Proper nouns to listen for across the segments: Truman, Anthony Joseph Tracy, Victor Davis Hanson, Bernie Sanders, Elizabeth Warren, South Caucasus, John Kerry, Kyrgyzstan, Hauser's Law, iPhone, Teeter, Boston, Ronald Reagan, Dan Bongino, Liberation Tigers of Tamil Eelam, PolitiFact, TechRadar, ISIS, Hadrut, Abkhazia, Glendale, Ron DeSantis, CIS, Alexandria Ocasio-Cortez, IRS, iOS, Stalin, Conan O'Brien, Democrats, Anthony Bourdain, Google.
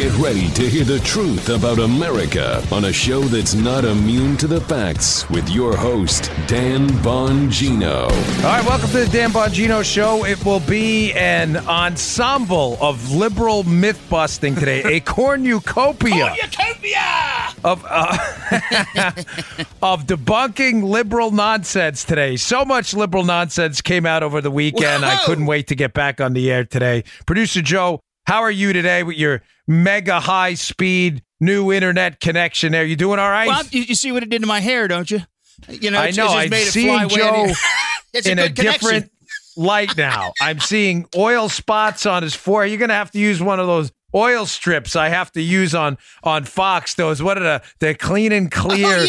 Get ready to hear the truth about America on a show that's not immune to the facts with your host, Dan Bongino. All right, welcome to the Dan Bongino Show. It will be an ensemble of liberal myth-busting today, a cornucopia. Of debunking liberal nonsense today. So much liberal nonsense came out over the weekend. Whoa. I couldn't wait to get back on the air today. Producer Joe, how are you today with your mega high-speed new internet connection there? You doing all right? Well, you see what it did to my hair, don't you? You know, I've seen Joe in a different light now. I'm seeing oil spots on his forehead. You're going to have to use one of those oil strips I have to use on Fox. Those, what are the clean and clear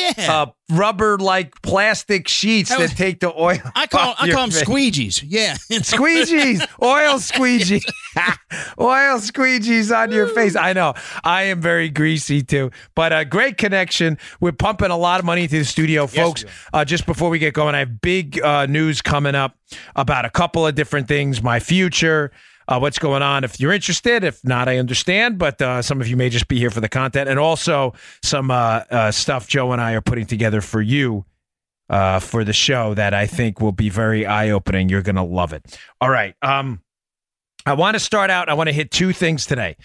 rubber-like plastic sheets that take the oil. I call them squeegees. Yeah. Squeegees. Oil squeegee. Oil squeegees on your face. I know. I am very greasy too, but a great connection. We're pumping a lot of money into the studio, folks. Yes, just before we get going, I have big news coming up about a couple of different things. My future, what's going on, if you're interested. If not, I understand, but some of you may just be here for the content, and also some stuff Joe and I are putting together for you for the show that I think will be very eye-opening. You're going to love it. All right. I want to start out. I want to hit two things today.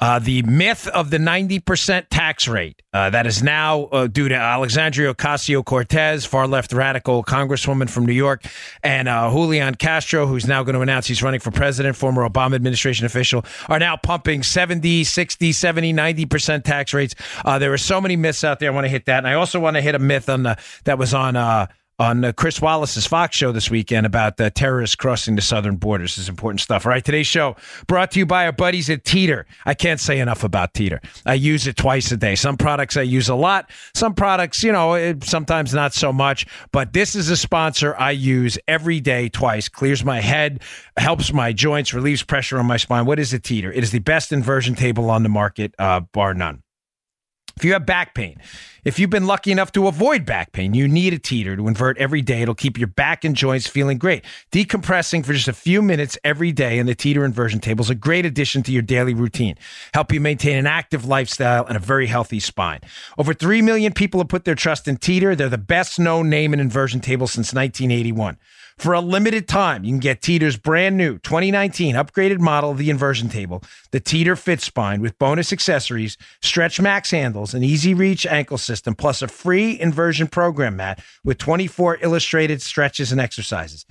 The myth of the 90% tax rate that is now due to Alexandria Ocasio-Cortez, far-left radical congresswoman from New York, and Julian Castro, who's now going to announce he's running for president, former Obama administration official, are now pumping 70, 60, 70, 90% tax rates. There are so many myths out there. I want to hit that. And I also want to hit a myth on Chris Wallace's Fox show this weekend about the terrorists crossing the southern borders. This is important stuff. All right, today's show brought to you by our buddies at Teeter. I can't say enough about Teeter. I use it twice a day. Some products I use a lot. Some products, you know, sometimes not so much. But this is a sponsor I use every day twice. Clears my head, helps my joints, relieves pressure on my spine. What is a Teeter? It is the best inversion table on the market, bar none. If you have back pain, if you've been lucky enough to avoid back pain, you need a Teeter to invert every day. It'll keep your back and joints feeling great. Decompressing for just a few minutes every day and the Teeter inversion table is a great addition to your daily routine. Help you maintain an active lifestyle and a very healthy spine. Over 3 million people have put their trust in Teeter. They're the best known name in inversion tables since 1981. For a limited time, you can get Teeter's brand new 2019 upgraded model of the inversion table, the Teeter Fit Spine, with bonus accessories, stretch max handles, an easy reach ankle system, plus a free inversion program mat with 24 illustrated stretches and exercises.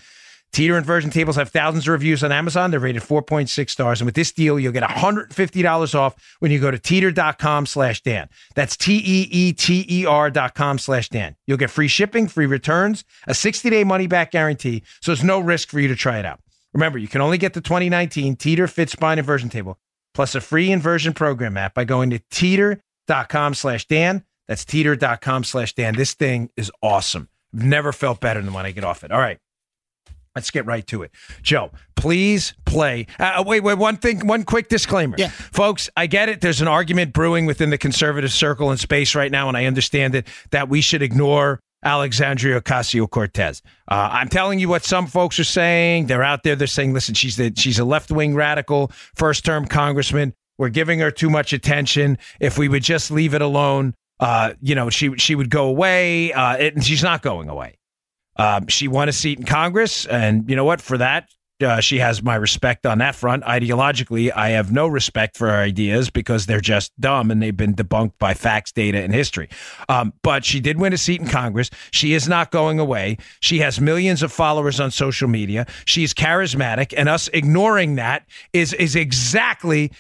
Teeter inversion tables have thousands of reviews on Amazon. They're rated 4.6 stars. And with this deal, you'll get $150 off when you go to teeter.com/Dan. That's TEETER.com/Dan. You'll get free shipping, free returns, a 60-day money-back guarantee. So there's no risk for you to try it out. Remember, you can only get the 2019 Teeter Fit Spine Inversion Table plus a free inversion program app by going to teeter.com/Dan. That's teeter.com/Dan. This thing is awesome. I've never felt better than when I get off it. All right. Let's get right to it. Joe, please play. Wait, one thing, one quick disclaimer. Yeah. Folks, I get it. There's an argument brewing within the conservative circle in space right now, and I understand it, that we should ignore Alexandria Ocasio-Cortez. I'm telling you what some folks are saying. They're out there. They're saying, listen, she's a left-wing radical, first-term congressman. We're giving her too much attention. If we would just leave it alone, you know, she would go away, and she's not going away. She won a seat in Congress, and you know what? For that, she has my respect on that front. Ideologically, I have no respect for her ideas because they're just dumb and they've been debunked by facts, data, and history. But she did win a seat in Congress. She is not going away. She has millions of followers on social media. She's charismatic, and us ignoring that is exactly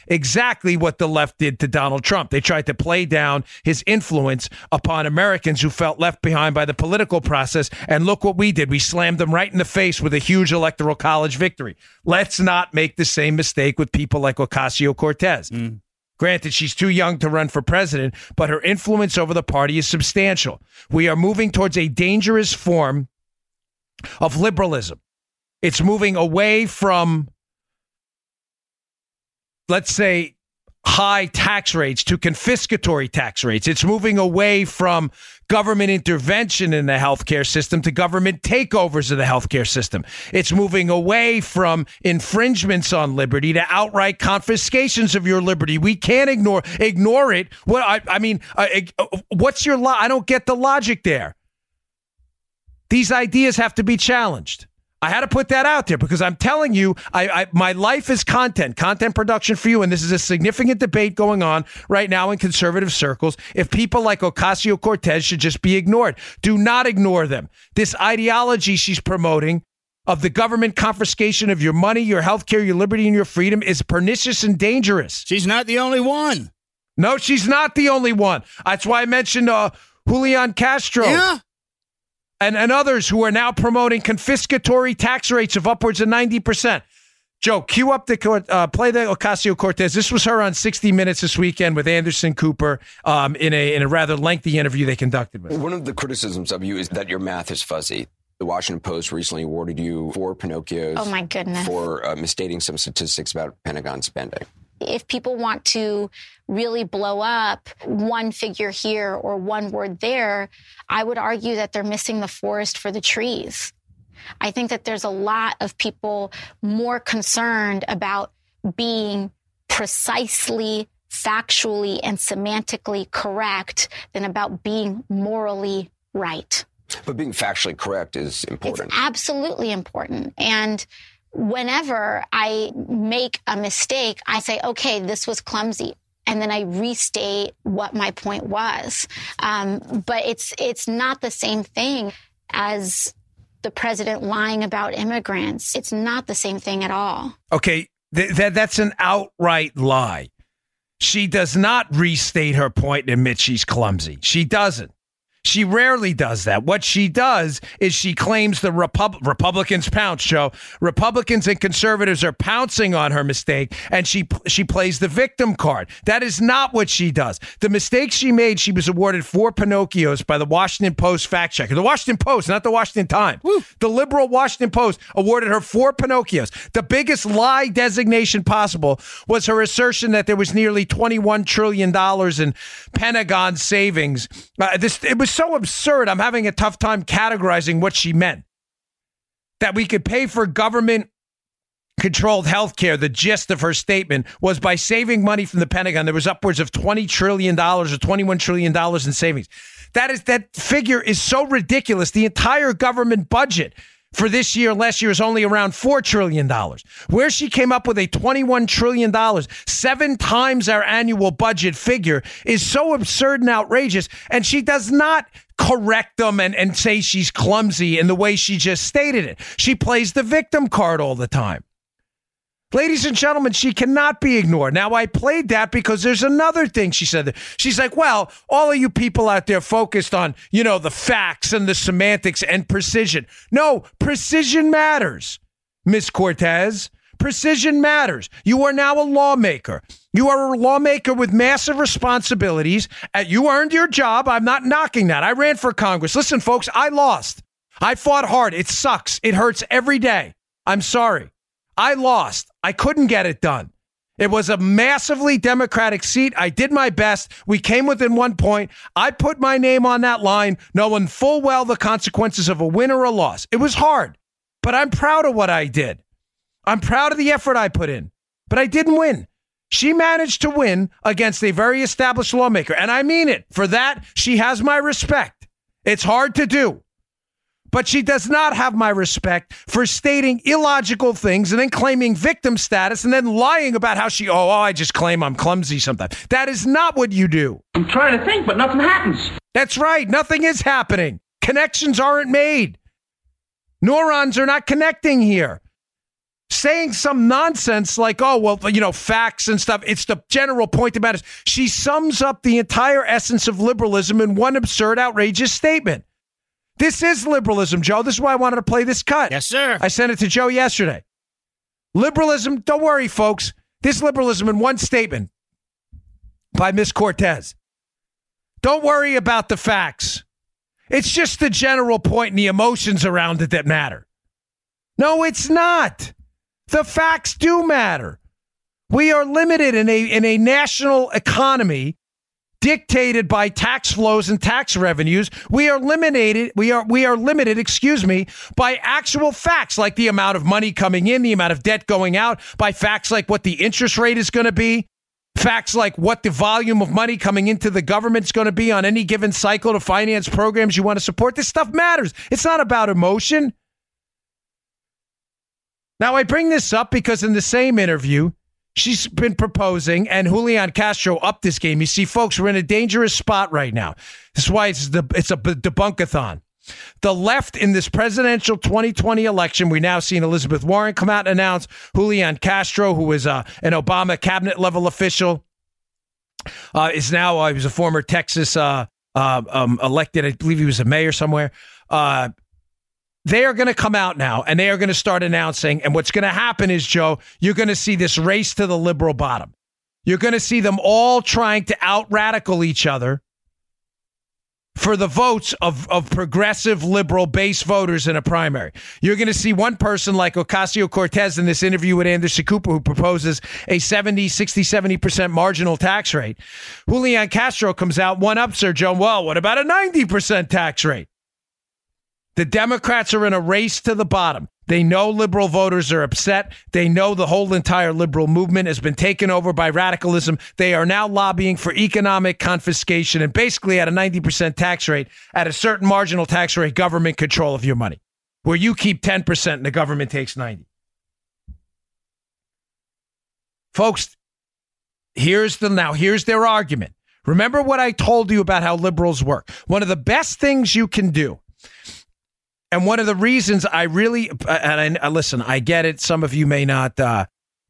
what the left did to Donald Trump. They tried to play down his influence upon Americans who felt left behind by the political process, and look what we did. We slammed them right in the face with a huge electoral college victory. Let's not make the same mistake with people like Ocasio-Cortez. Granted, she's too young to run for president, but her influence over the party is substantial. We are moving towards a dangerous form of liberalism. It's moving away from, let's say, high tax rates to confiscatory tax rates. It's moving away from government intervention in the healthcare system to government takeovers of the healthcare system. It's moving away from infringements on liberty to outright confiscations of your liberty. We can't ignore it. What what's your I don't get the logic there. These ideas have to be challenged. I had to put that out there because I'm telling you, my life is content production for you. And this is a significant debate going on right now in conservative circles. If people like Ocasio-Cortez should just be ignored, do not ignore them. This ideology she's promoting of the government confiscation of your money, your health care, your liberty, and your freedom is pernicious and dangerous. She's not the only one. No, she's not the only one. That's why I mentioned Julian Castro. Yeah. And others who are now promoting confiscatory tax rates of upwards of 90%. Joe, cue up the play the Ocasio-Cortez. This was her on 60 Minutes this weekend with Anderson Cooper in a rather lengthy interview they conducted with her. One of the criticisms of you is that your math is fuzzy. The Washington Post recently awarded you 4 Pinocchios. Oh my goodness. For misstating some statistics about Pentagon spending. If people want to really blow up one figure here or one word there, I would argue that they're missing the forest for the trees. I think that there's a lot of people more concerned about being precisely, factually, and semantically correct than about being morally right. But being factually correct is important. It's absolutely important. And whenever I make a mistake, I say, okay, this was clumsy. And then I restate what my point was. But it's not the same thing as the president lying about immigrants. It's not the same thing at all. Okay, that's an outright lie. She does not restate her point and admit she's clumsy. She doesn't. She rarely does that. What she does is she claims the Republicans pounce, Joe. Republicans and conservatives are pouncing on her mistake, and she plays the victim card. That is not what she does. The mistake she made, she was awarded 4 Pinocchios by the Washington Post fact checker. The Washington Post, not the Washington Times. Woo. The liberal Washington Post awarded her 4 Pinocchios. The biggest lie designation possible was her assertion that there was nearly $21 trillion in Pentagon savings. It was so absurd, I'm having a tough time categorizing what she meant. That we could pay for government-controlled health care, the gist of her statement, was by saving money from the Pentagon. There was upwards of $20 trillion or $21 trillion in savings. That figure is so ridiculous. The entire government budget for this year, last year, is only around $4 trillion. Where she came up with a $21 trillion, 7 times our annual budget figure, is so absurd and outrageous. And she does not correct them and say she's clumsy in the way she just stated it. She plays the victim card all the time. Ladies and gentlemen, she cannot be ignored. Now, I played that because there's another thing she said. She's like, well, all of you people out there focused on, the facts and the semantics and precision. No, precision matters, Ms. Cortez. Precision matters. You are now a lawmaker. You are a lawmaker with massive responsibilities. You earned your job. I'm not knocking that. I ran for Congress. Listen, folks, I lost. I fought hard. It sucks. It hurts every day. I'm sorry. I lost. I couldn't get it done. It was a massively Democratic seat. I did my best. We came within one point. I put my name on that line, knowing full well the consequences of a win or a loss. It was hard, but I'm proud of what I did. I'm proud of the effort I put in, but I didn't win. She managed to win against a very established lawmaker, and I mean it. For that, she has my respect. It's hard to do. But she does not have my respect for stating illogical things and then claiming victim status and then lying about how she, I just claim I'm clumsy sometimes. That is not what you do. I'm trying to think, but nothing happens. That's right. Nothing is happening. Connections aren't made. Neurons are not connecting here. Saying some nonsense like, facts and stuff. It's the general point that matters. She sums up the entire essence of liberalism in one absurd, outrageous statement. This is liberalism, Joe. This is why I wanted to play this cut. Yes, sir. I sent it to Joe yesterday. Liberalism, don't worry, folks. This liberalism in one statement by Ms. Cortez. Don't worry about the facts. It's just the general point and the emotions around it that matter. No, it's not. The facts do matter. We are limited in a national economy dictated by tax flows and tax revenues. We are limited, by actual facts like the amount of money coming in, the amount of debt going out, by facts like what the interest rate is going to be, facts like what the volume of money coming into the government is going to be on any given cycle to finance programs you want to support. This stuff matters. It's not about emotion. Now, I bring this up because in the same interview, she's been proposing, and Julian Castro upped this game. You see, folks, we're in a dangerous spot right now. This is why it's a debunkathon. The left in this presidential 2020 election, we now seen Elizabeth Warren come out and announce Julian Castro, who is an Obama cabinet-level official, is now, he was a former Texas elected, I believe he was a mayor somewhere. They are going to come out now, and they are going to start announcing, and what's going to happen is, Joe, you're going to see this race to the liberal bottom. You're going to see them all trying to out-radical each other for the votes of progressive liberal base voters in a primary. You're going to see one person like Ocasio-Cortez in this interview with Anderson Cooper, who proposes a 70% marginal tax rate. Julian Castro comes out, one-ups her, Joe. Well, what about a 90% tax rate? The Democrats are in a race to the bottom. They know liberal voters are upset. They know the whole entire liberal movement has been taken over by radicalism. They are now lobbying for economic confiscation and basically at a 90% tax rate, at a certain marginal tax rate, government control of your money, where you keep 10% and the government takes 90%. Folks, here's their argument. Remember what I told you about how liberals work. One of the best things you can do, and one of the reasons I really, and I listen, I get it. Some of you may not,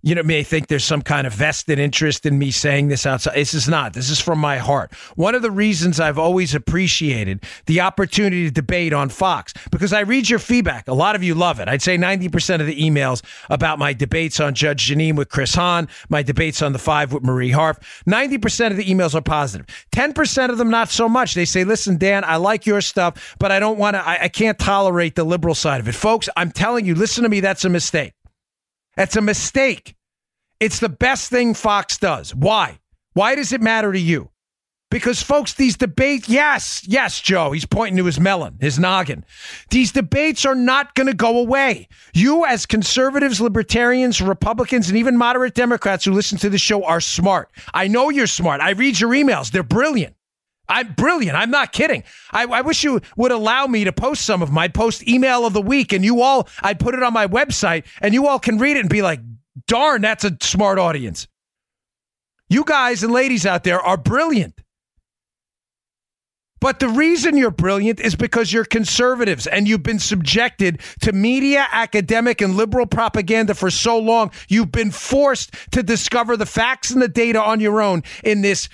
may think there's some kind of vested interest in me saying this outside. This is not. This is from my heart. One of the reasons I've always appreciated the opportunity to debate on Fox, because I read your feedback. A lot of you love it. I'd say 90% of the emails about my debates on Judge Jeanine with Chris Hahn, my debates on The Five with Marie Harf, 90% of the emails are positive. 10% of them, not so much. They say, listen, Dan, I like your stuff, but I don't want to, I can't tolerate the liberal side of it. Folks, I'm telling you, listen to me, that's a mistake. That's a mistake. It's the best thing Fox does. Why? Why does it matter to you? Because, folks, these debates, yes, Joe, he's pointing to his melon, his noggin. These debates are not going to go away. You as conservatives, libertarians, Republicans, and even moderate Democrats who listen to the show are smart. I know you're smart. I read your emails. They're brilliant. I'm brilliant. I'm not kidding. I wish you would allow me to post some of my post email of the week, and you all, I put it on my website and you all can read it and be like, darn, that's a smart audience. You guys and ladies out there are brilliant. But the reason you're brilliant is because you're conservatives and you've been subjected to media, academic, and liberal propaganda for so long. You've been forced to discover the facts and the data on your own in this.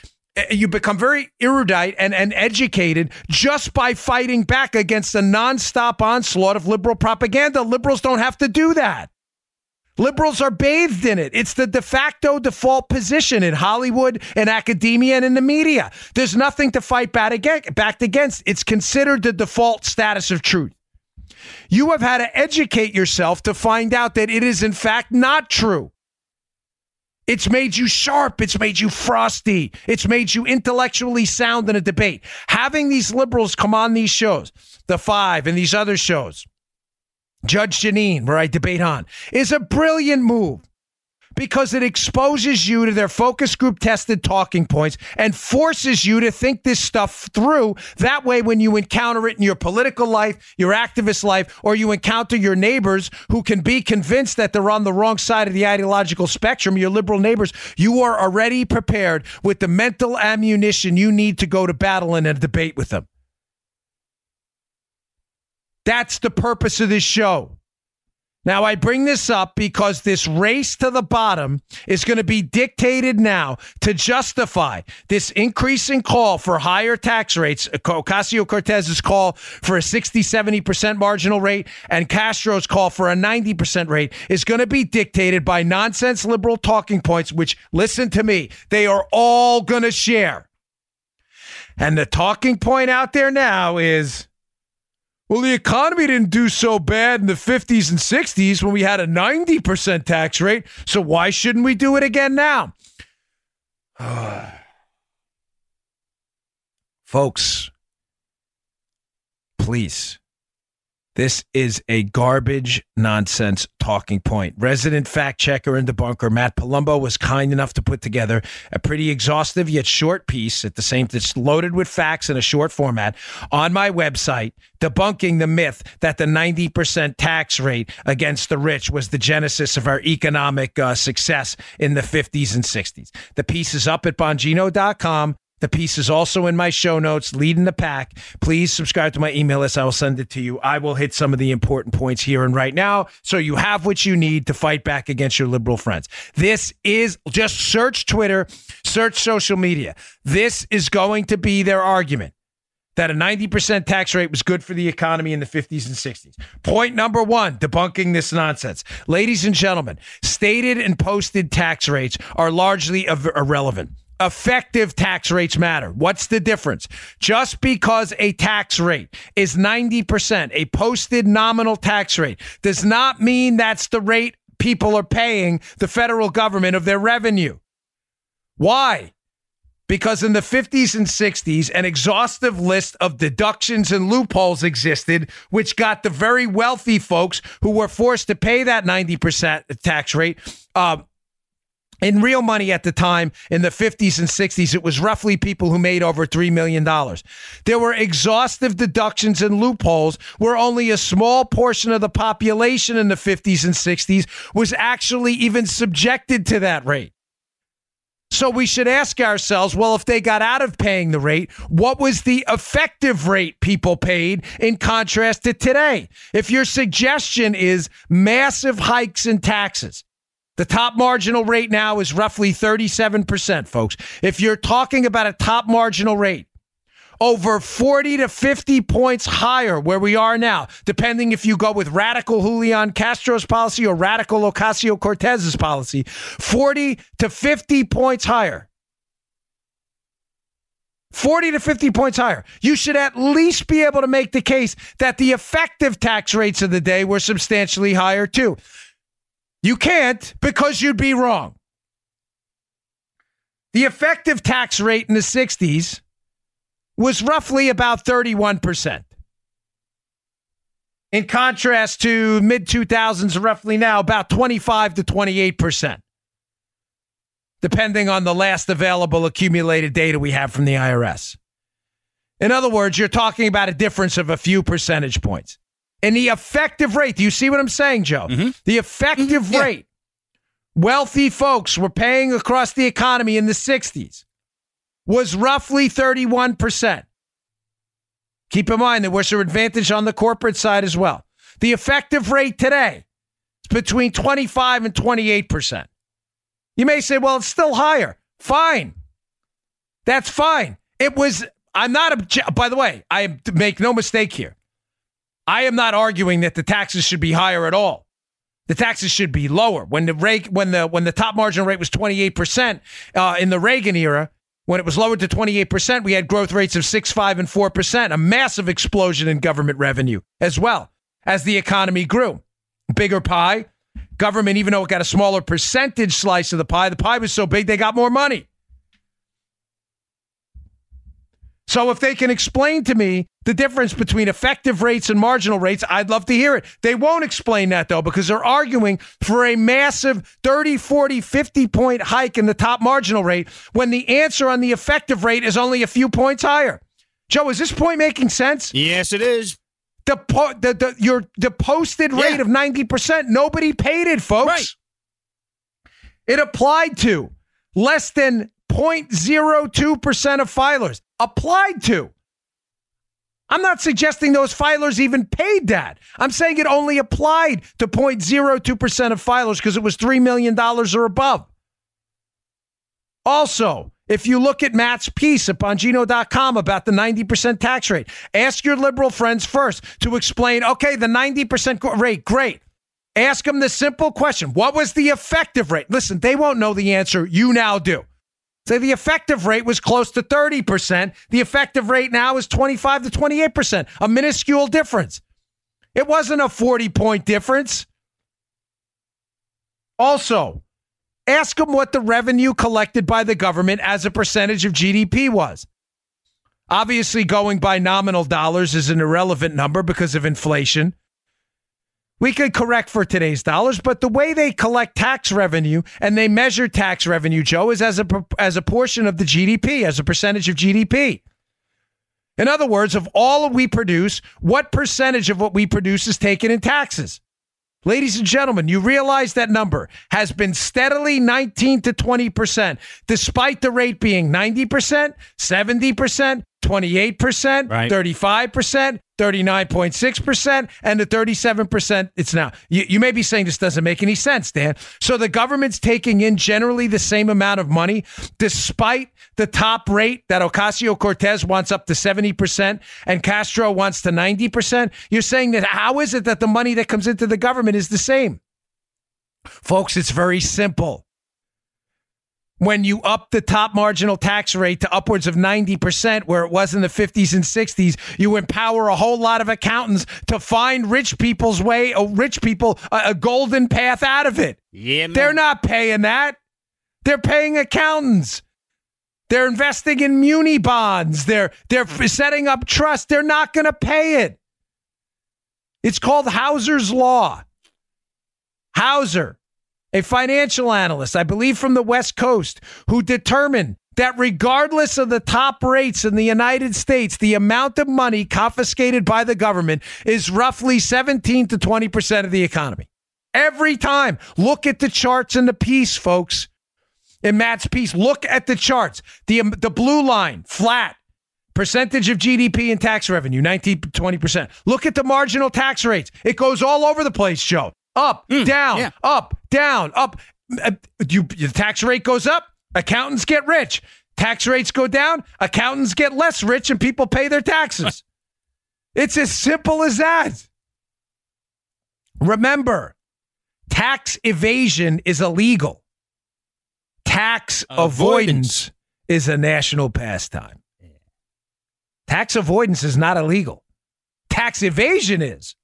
You become very erudite and educated just by fighting back against the nonstop onslaught of liberal propaganda. Liberals don't have to do that. Liberals are bathed in it. It's the de facto default position in Hollywood, in academia, and in the media. There's nothing to fight back against. It's considered the default status of truth. You have had to educate yourself to find out that it is in fact not true. It's made you sharp. It's made you frosty. It's made you intellectually sound in a debate. Having these liberals come on these shows, The Five and these other shows, Judge Jeanine, where I debate on, is a brilliant move because it exposes you to their focus group tested talking points and forces you to think this stuff through. That way, when you encounter it in your political life, your activist life, or you encounter your neighbors who can be convinced that they're on the wrong side of the ideological spectrum, your liberal neighbors, you are already prepared with the mental ammunition you need to go to battle in a debate with them. That's the purpose of this show. Now, I bring this up because this race to the bottom is going to be dictated now to justify this increasing call for higher tax rates. Ocasio-Cortez's call for a 60-70% marginal rate and Castro's call for a 90% rate is going to be dictated by nonsense liberal talking points, which, listen to me, they are all going to share. And the talking point out there now is Well, the economy didn't do so bad in the 50s and 60s when we had a 90% tax rate, so why shouldn't we do it again now? Folks, please. This is a garbage, nonsense talking point. Resident fact checker and debunker Matt Palumbo was kind enough to put together a pretty exhaustive yet short piece at the same that's loaded with facts in a short format on my website, debunking the myth that the 90% tax rate against the rich was the genesis of our economic success in the 50s and 60s. The piece is up at Bongino.com. The piece is also in my show notes, leading the pack. Please subscribe to my email list. I will send it to you. I will hit some of the important points here and right now so you have what you need to fight back against your liberal friends. This is, just search Twitter, search social media. This is going to be their argument that a 90% tax rate was good for the economy in the 50s and 60s. Point number one, debunking this nonsense. Ladies and gentlemen, stated and posted tax rates are largely irrelevant. Effective tax rates matter. What's the difference? Just because a tax rate is 90%, a posted nominal tax rate, does not mean that's the rate people are paying the federal government of their revenue. Why? Because in the 50s and 60s, an exhaustive list of deductions and loopholes existed, which got the very wealthy folks who were forced to pay that 90% tax rate, in real money at the time, in the 50s and 60s, it was roughly people who made over $3 million. There were exhaustive deductions and loopholes where only a small portion of the population in the 50s and 60s was actually even subjected to that rate. So we should ask ourselves, well, if they got out of paying the rate, what was the effective rate people paid in contrast to today? If your suggestion is massive hikes in taxes, the top marginal rate now is roughly 37%, folks. If you're talking about a top marginal rate over 40 to 50 points higher where we are now, depending if you go with radical Julian Castro's policy or radical Ocasio-Cortez's policy, 40 to 50 points higher. 40 to 50 points higher. You should at least be able to make the case that the effective tax rates of the day were substantially higher too. You can't, because you'd be wrong. The effective tax rate in the 60s was roughly about 31%. In contrast to mid-2000s, roughly now, about 25 to 28%, depending on the last available accumulated data we have from the IRS. In other words, you're talking about a difference of a few percentage points. And the effective rate, do you see what I'm saying, Joe? Mm-hmm. The effective rate wealthy folks were paying across the economy in the 60s was roughly 31%. Keep in mind there was an advantage on the corporate side as well. The effective rate today is between 25 and 28%. You may say, well, it's still higher. Fine. That's fine. It was, I'm not, by the way, I make no mistake here. I am not arguing that the taxes should be higher at all. The taxes should be lower. When the top marginal rate was 28% in the Reagan era, when it was lowered to 28%, we had growth rates of 6, 5, and 4%, a massive explosion in government revenue as well as the economy grew. Bigger pie. Government, even though it got a smaller percentage slice of the pie was so big they got more money. So if they can explain to me the difference between effective rates and marginal rates, I'd love to hear it. They won't explain that, though, because they're arguing for a massive 30, 40, 50-point hike in the top marginal rate when the answer on the effective rate is only a few points higher. Joe, is this point making sense? Yes, it is. The posted rate of 90%, nobody paid it, folks. Right. It applied to less than 0.02% of filers. Applied to. I'm not suggesting those filers even paid that. I'm saying it only applied to 0.02% of filers because it was $3 million or above. Also, if you look at Matt's piece at Bongino.com about the 90% tax rate, ask your liberal friends first to explain, okay, the 90% rate, great. Ask them the simple question, what was the effective rate? Listen, they won't know the answer. You now do. So the effective rate was close to 30%. The effective rate now is 25 to 28%, a minuscule difference. It wasn't a 40-point difference. Also, ask them what the revenue collected by the government as a percentage of GDP was. Obviously, going by nominal dollars is an irrelevant number because of inflation. We could correct for today's dollars, but the way they collect tax revenue and they measure tax revenue, Joe, is as a portion of the GDP, as a percentage of GDP. In other words, of all we produce, what percentage of what we produce is taken in taxes? Ladies and gentlemen, you realize that number has been steadily 19 to 20%, despite the rate being 90%, 70%, 28%, right, 35%, 39.6%, and the 37% it's now. You may be saying this doesn't make any sense, Dan. So the government's taking in generally the same amount of money, despite the top rate that Ocasio-Cortez wants up to 70% and Castro wants to 90%. You're saying that how is it that the money that comes into the government is the same? Folks, it's very simple. When you up the top marginal tax rate to upwards of 90%, where it was in the 50s and 60s, you empower a whole lot of accountants to find rich people a golden path out of it. Yeah, man. They're not paying that. They're paying accountants. They're investing in muni bonds. They're setting up trusts. They're not going to pay it. It's called Hauser's Law. Hauser, a financial analyst, I believe from the West Coast, who determined that regardless of the top rates in the United States, the amount of money confiscated by the government is roughly 17 to 20% of the economy. Every time. Look at the charts in the piece, folks. In Matt's piece, look at the charts. The blue line, flat. Percentage of GDP and tax revenue, 19 to 20%. Look at the marginal tax rates. It goes all over the place, Joe. Up, down, yeah, up, down, up. The tax rate goes up, accountants get rich. Tax rates go down, accountants get less rich, and people pay their taxes. It's as simple as that. Remember, tax evasion is illegal. Tax avoidance is a national pastime. Yeah. Tax avoidance is not illegal. Tax evasion is.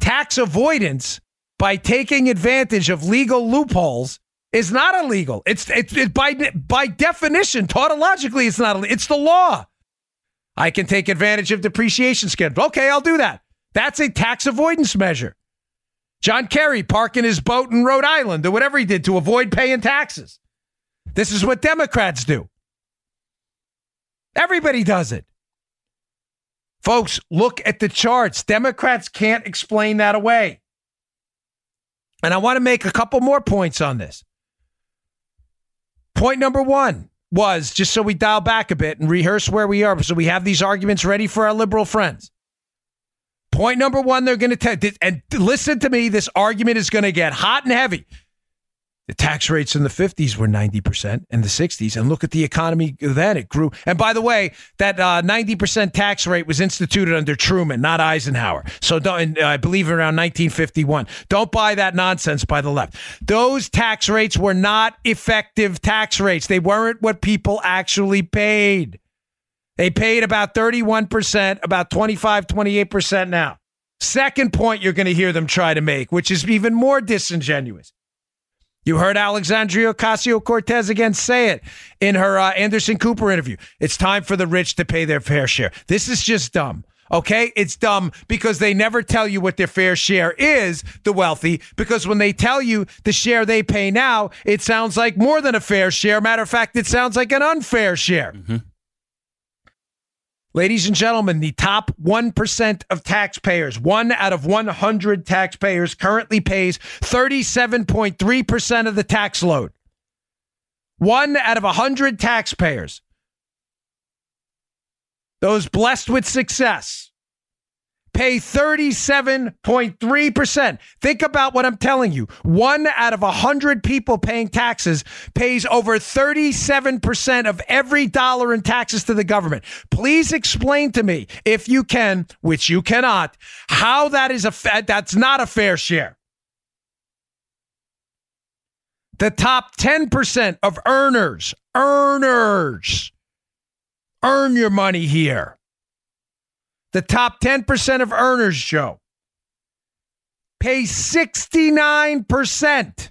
Tax avoidance by taking advantage of legal loopholes is not illegal. It's by definition, tautologically, it's not illegal. It's the law. I can take advantage of depreciation schedule. Okay, I'll do that. That's a tax avoidance measure. John Kerry parking his boat in Rhode Island or whatever he did to avoid paying taxes. This is what Democrats do. Everybody does it. Folks, look at the charts. Democrats can't explain that away. And I want to make a couple more points on this. Point number one was, just so we dial back a bit and rehearse where we are, so we have these arguments ready for our liberal friends. Point number one, they're going to and listen to me, this argument is going to get hot and heavy. The tax rates in the 50s were 90% in the 60s. And look at the economy then. It grew. And by the way, that 90% tax rate was instituted under Truman, not Eisenhower. So I believe around 1951. Don't buy that nonsense by the left. Those tax rates were not effective tax rates. They weren't what people actually paid. They paid about 31%, about 25, 28% now. Second point you're going to hear them try to make, which is even more disingenuous. You heard Alexandria Ocasio-Cortez again say it in her Anderson Cooper interview. It's time for the rich to pay their fair share. This is just dumb, okay? It's dumb because they never tell you what their fair share is, the wealthy, because when they tell you the share they pay now, it sounds like more than a fair share. Matter of fact, it sounds like an unfair share. Mm-hmm. Ladies and gentlemen, the top 1% of taxpayers, one out of 100 taxpayers, currently pays 37.3% of the tax load. One out of 100 taxpayers, those blessed with success, pay 37.3%. Think about what I'm telling you. One out of 100 people paying taxes pays over 37% of every dollar in taxes to the government. Please explain to me, if you can, which you cannot, how that is that's not a fair share. The top 10% of earners earners. Earn your money here. The top 10% of earners, Joe, pay 69%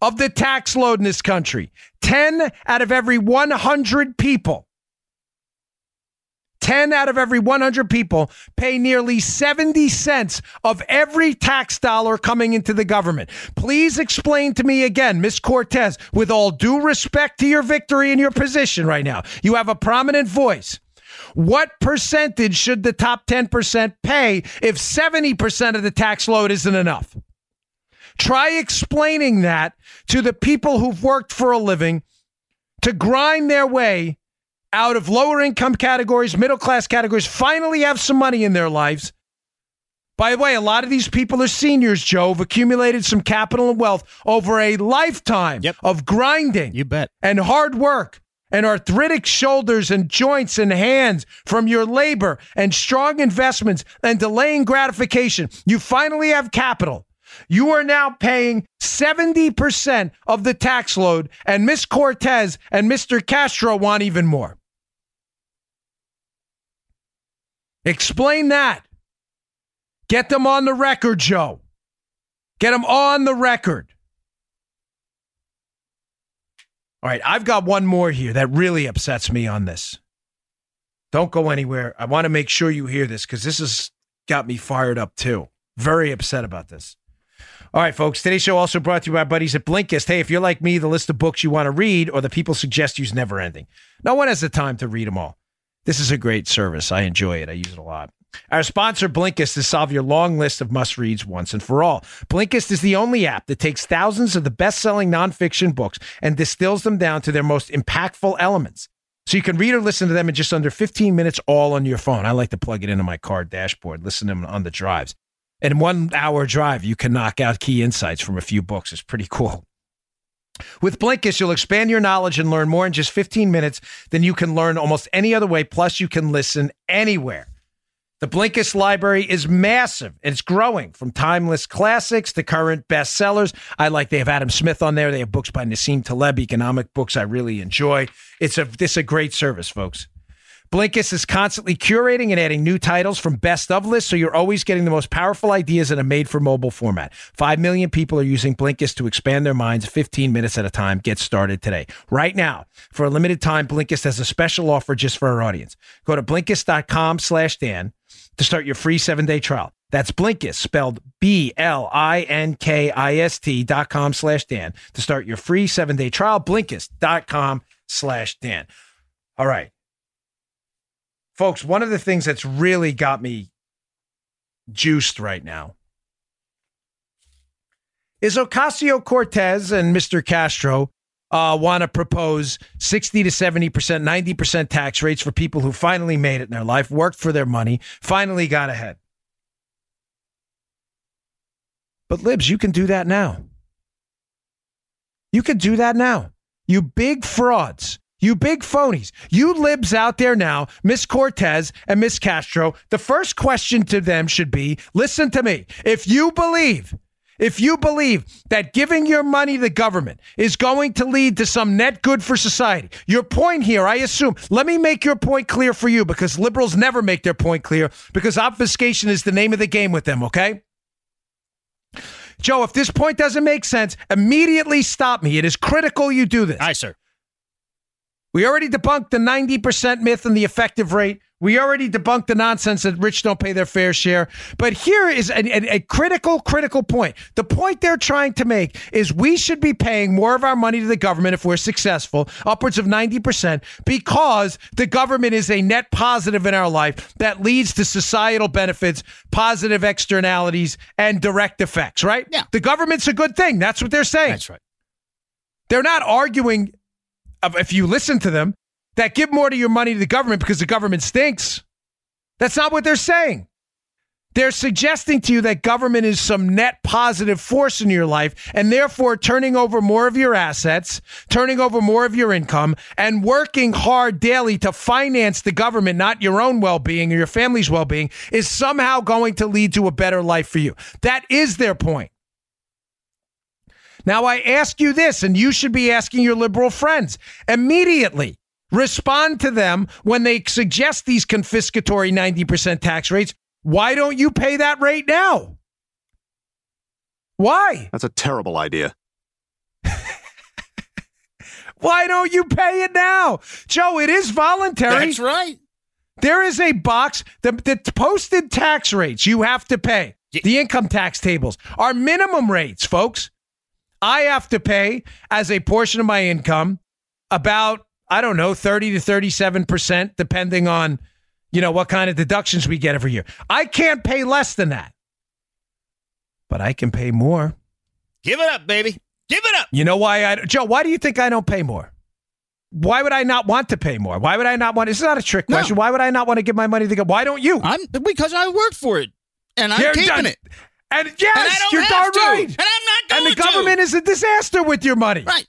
of the tax load in this country. 10 out of every 100 people. 10 out of every 100 people pay nearly 70 cents of every tax dollar coming into the government. Please explain to me again, Ms. Cortez, with all due respect to your victory and your position right now, you have a prominent voice. What percentage should the top 10% pay if 70% of the tax load isn't enough? Try explaining that to the people who've worked for a living to grind their way out of lower income categories, middle class categories, finally have some money in their lives. By the way, a lot of these people are seniors, Joe, have accumulated some capital and wealth over a lifetime of grinding and hard work. And arthritic shoulders and joints and hands from your labor and strong investments and delaying gratification. You finally have capital. You are now paying 70% of the tax load, and Ms. Cortez and Mr. Castro want even more. Explain that. Get them on the record, Joe. Get them on the record. All right, I've got one more here that really upsets me on this. Don't go anywhere. I want to make sure you hear this because this has got me fired up too. Very upset about this. All right, folks, today's show also brought to you by our buddies at Blinkist. Hey, if you're like me, the list of books you want to read or the people suggest you is never ending. No one has the time to read them all. This is a great service. I enjoy it. I use it a lot. Our sponsor, Blinkist, is solve your long list of must-reads once and for all. Blinkist is the only app that takes thousands of the best-selling nonfiction books and distills them down to their most impactful elements. So you can read or listen to them in just under 15 minutes all on your phone. I like to plug it into my car dashboard, listen to them on the drives. In 1 hour drive, you can knock out key insights from a few books. It's pretty cool. With Blinkist, you'll expand your knowledge and learn more in just 15 minutes than you can learn almost any other way. Plus, you can listen anywhere. The Blinkist library is massive. It's growing from timeless classics to current bestsellers. They have Adam Smith on there. They have books by Nassim Taleb, economic books I really enjoy. It's a great service, folks. Blinkist is constantly curating and adding new titles from best of lists, so you're always getting the most powerful ideas in a made-for-mobile format. 5 million people are using Blinkist to expand their minds 15 minutes at a time. Get started today. Right now, for a limited time, Blinkist has a special offer just for our audience. Go to Blinkist.com/Dan to start your free 7-day trial. That's Blinkist, spelled Blinkist.com/Dan to start your free 7-day trial. Blinkist.com/Dan. All right. Folks, one of the things that's really got me juiced right now is Ocasio-Cortez and Mr. Castro want to propose 60 to 70%, 90% tax rates for people who finally made it in their life, worked for their money, finally got ahead. But libs, you can do that now. You can do that now. You big frauds. You big phonies. You libs out there now, Ms. Cortez and Ms. Castro, the first question to them should be, listen to me, if you believe that giving your money to the government is going to lead to some net good for society, your point here, I assume, let me make your point clear for you because liberals never make their point clear because obfuscation is the name of the game with them, okay? Joe, if this point doesn't make sense, immediately stop me. It is critical you do this. Aye, sir. We already debunked the 90% myth and the effective rate. We already debunked the nonsense that rich don't pay their fair share. But here is a critical point. The point they're trying to make is we should be paying more of our money to the government if we're successful, upwards of 90%, because the government is a net positive in our life that leads to societal benefits, positive externalities, and direct effects, right? Yeah. The government's a good thing. That's what they're saying. That's right. They're not arguing, if you listen to them, that give more to your money to the government because the government stinks. That's not what they're saying. They're suggesting to you that government is some net positive force in your life and therefore turning over more of your assets, turning over more of your income, and working hard daily to finance the government, not your own well-being or your family's well-being, is somehow going to lead to a better life for you. That is their point. Now I ask you this, and you should be asking your liberal friends immediately. Respond to them when they suggest these confiscatory 90% tax rates. Why don't you pay that rate now? Why? That's a terrible idea. Why don't you pay it now? Joe, it is voluntary. That's right. There is a box that posted tax rates you have to pay. The income tax tables are minimum rates, folks. I have to pay as a portion of my income about, I don't know, 30 to 37%, depending on, what kind of deductions we get every year. I can't pay less than that, but I can pay more. Give it up, baby. Give it up. You know why? Joe, why do you think I don't pay more? Why would I not want to pay more? Why would I not want? It's not a trick question. Why would I not want to give my money to go? Why don't you? Because I work for it, and I'm keeping it. And yes, and I don't you're darn right. And I'm not going to. And the government is a disaster with your money. Right.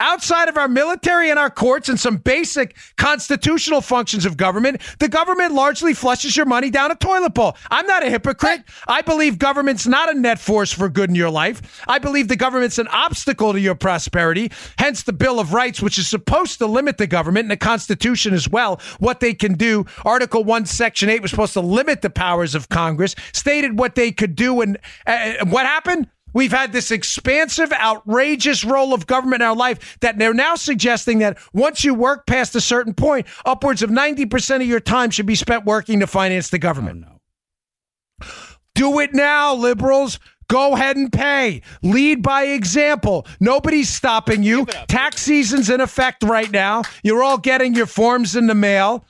Outside of our military and our courts and some basic constitutional functions of government, the government largely flushes your money down a toilet bowl. I'm not a hypocrite. I believe government's not a net force for good in your life. I believe the government's an obstacle to your prosperity, hence the Bill of Rights, which is supposed to limit the government, and the Constitution as well, what they can do. Article 1, Section 8 was supposed to limit the powers of Congress, stated what they could do, and what happened? We've had this expansive, outrageous role of government in our life that they're now suggesting that once you work past a certain point, upwards of 90% of your time should be spent working to finance the government. Oh, no. Do it now, liberals. Go ahead and pay. Lead by example. Nobody's stopping you. Tax season's in effect right now. You're all getting your forms in the mail.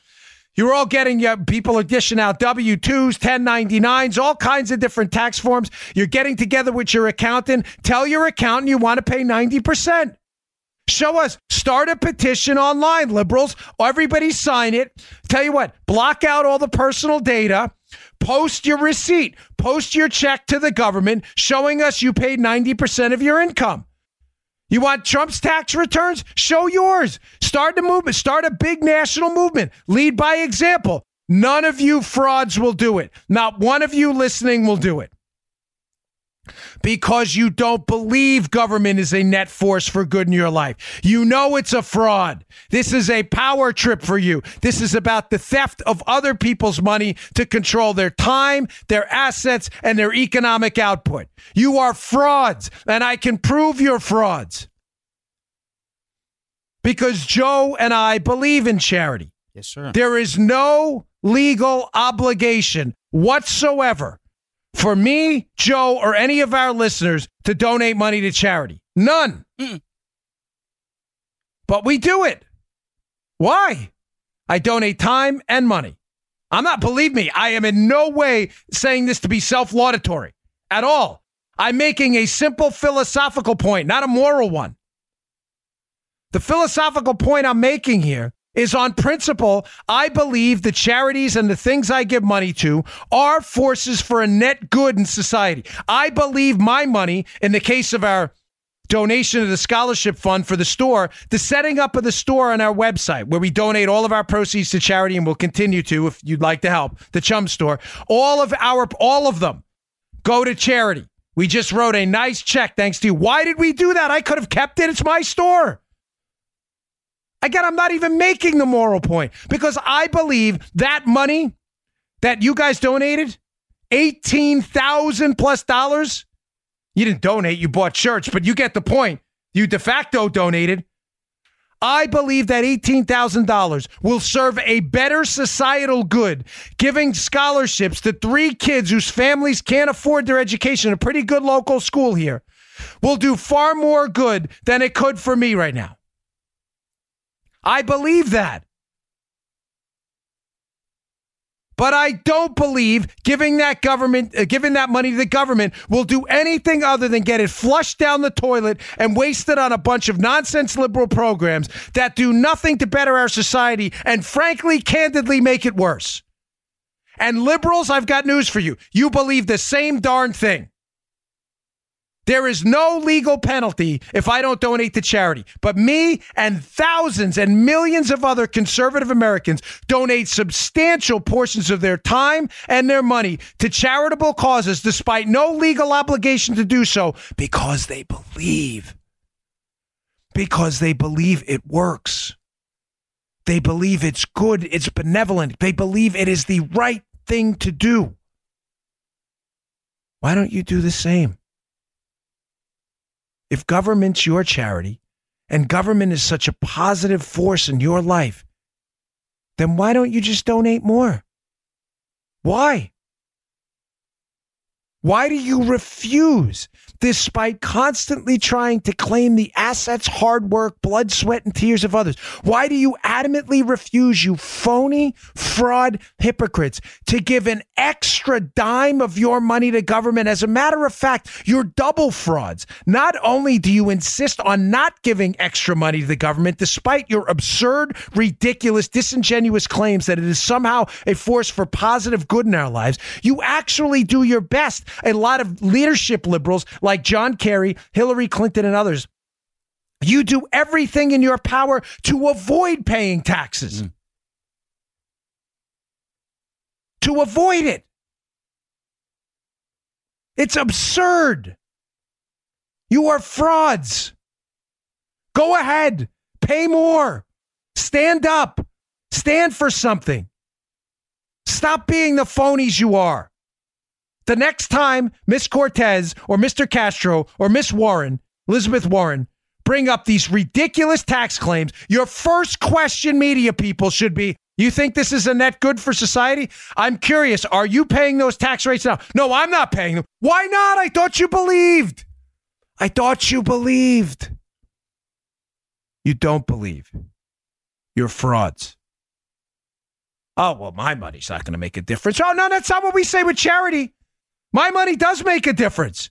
You're all getting, people are dishing out W-2s, 1099s, all kinds of different tax forms. You're getting together with your accountant. Tell your accountant you want to pay 90%. Show us. Start a petition online, liberals. Everybody sign it. Tell you what, block out all the personal data. Post your receipt. Post your check to the government showing us you paid 90% of your income. You want Trump's tax returns? Show yours. Start the movement. Start a big national movement. Lead by example. None of you frauds will do it. Not one of you listening will do it. Because you don't believe government is a net force for good in your life. You know it's a fraud. This is a power trip for you. This is about the theft of other people's money to control their time, their assets, and their economic output. You are frauds, and I can prove you're frauds. Because Joe and I believe in charity. Yes, sir. There is no legal obligation whatsoever for me, Joe, or any of our listeners to donate money to charity. None. Mm-mm. But we do it. Why? I donate time and money. Believe me, I am in no way saying this to be self-laudatory at all. I'm making a simple philosophical point, not a moral one. The philosophical point I'm making here is on principle, I believe the charities and the things I give money to are forces for a net good in society. I believe my money, in the case of our donation to the scholarship fund for the store, the setting up of the store on our website, where we donate all of our proceeds to charity and will continue to, if you'd like to help, the Chum Store, all of them go to charity. We just wrote a nice check, thanks to you. Why did we do that? I could have kept it. It's my store. Again, I'm not even making the moral point because I believe that money that you guys donated, $18,000 plus dollars, you didn't donate, you bought shirts, but you get the point. You de facto donated. I believe that $18,000 will serve a better societal good, giving scholarships to 3 kids whose families can't afford their education in a pretty good local school here, will do far more good than it could for me right now. I believe that. But I don't believe giving that money to the government will do anything other than get it flushed down the toilet and wasted on a bunch of nonsense liberal programs that do nothing to better our society and frankly, candidly make it worse. And liberals, I've got news for you. You believe the same darn thing. There is no legal penalty if I don't donate to charity. But me and thousands and millions of other conservative Americans donate substantial portions of their time and their money to charitable causes despite no legal obligation to do so because they believe. Because they believe it works. They believe it's good, it's benevolent. They believe it is the right thing to do. Why don't you do the same? If government's your charity, and government is such a positive force in your life, then why don't you just donate more? Why? Why do you refuse, despite constantly trying to claim the assets, hard work, blood, sweat, and tears of others? Why do you adamantly refuse, you phony, fraud hypocrites, to give an extra dime of your money to government? As a matter of fact, you're double frauds. Not only do you insist on not giving extra money to the government, despite your absurd, ridiculous, disingenuous claims that it is somehow a force for positive good in our lives, you actually do your best. A lot of leadership liberals like John Kerry, Hillary Clinton, and others, you do everything in your power to avoid paying taxes. To avoid it. It's absurd. You are frauds. Go ahead. Pay more. Stand up. Stand for something. Stop being the phonies you are. The next time Miss Cortez or Mr. Castro or Miss Warren, Elizabeth Warren, bring up these ridiculous tax claims, your first question, media people, should be, you think this is a net good for society? I'm curious, are you paying those tax rates now? No, I'm not paying them. Why not? I thought you believed. I thought you believed. You don't believe. You're frauds. Oh, well, my money's not going to make a difference. Oh, no, that's not what we say with charity. My money does make a difference.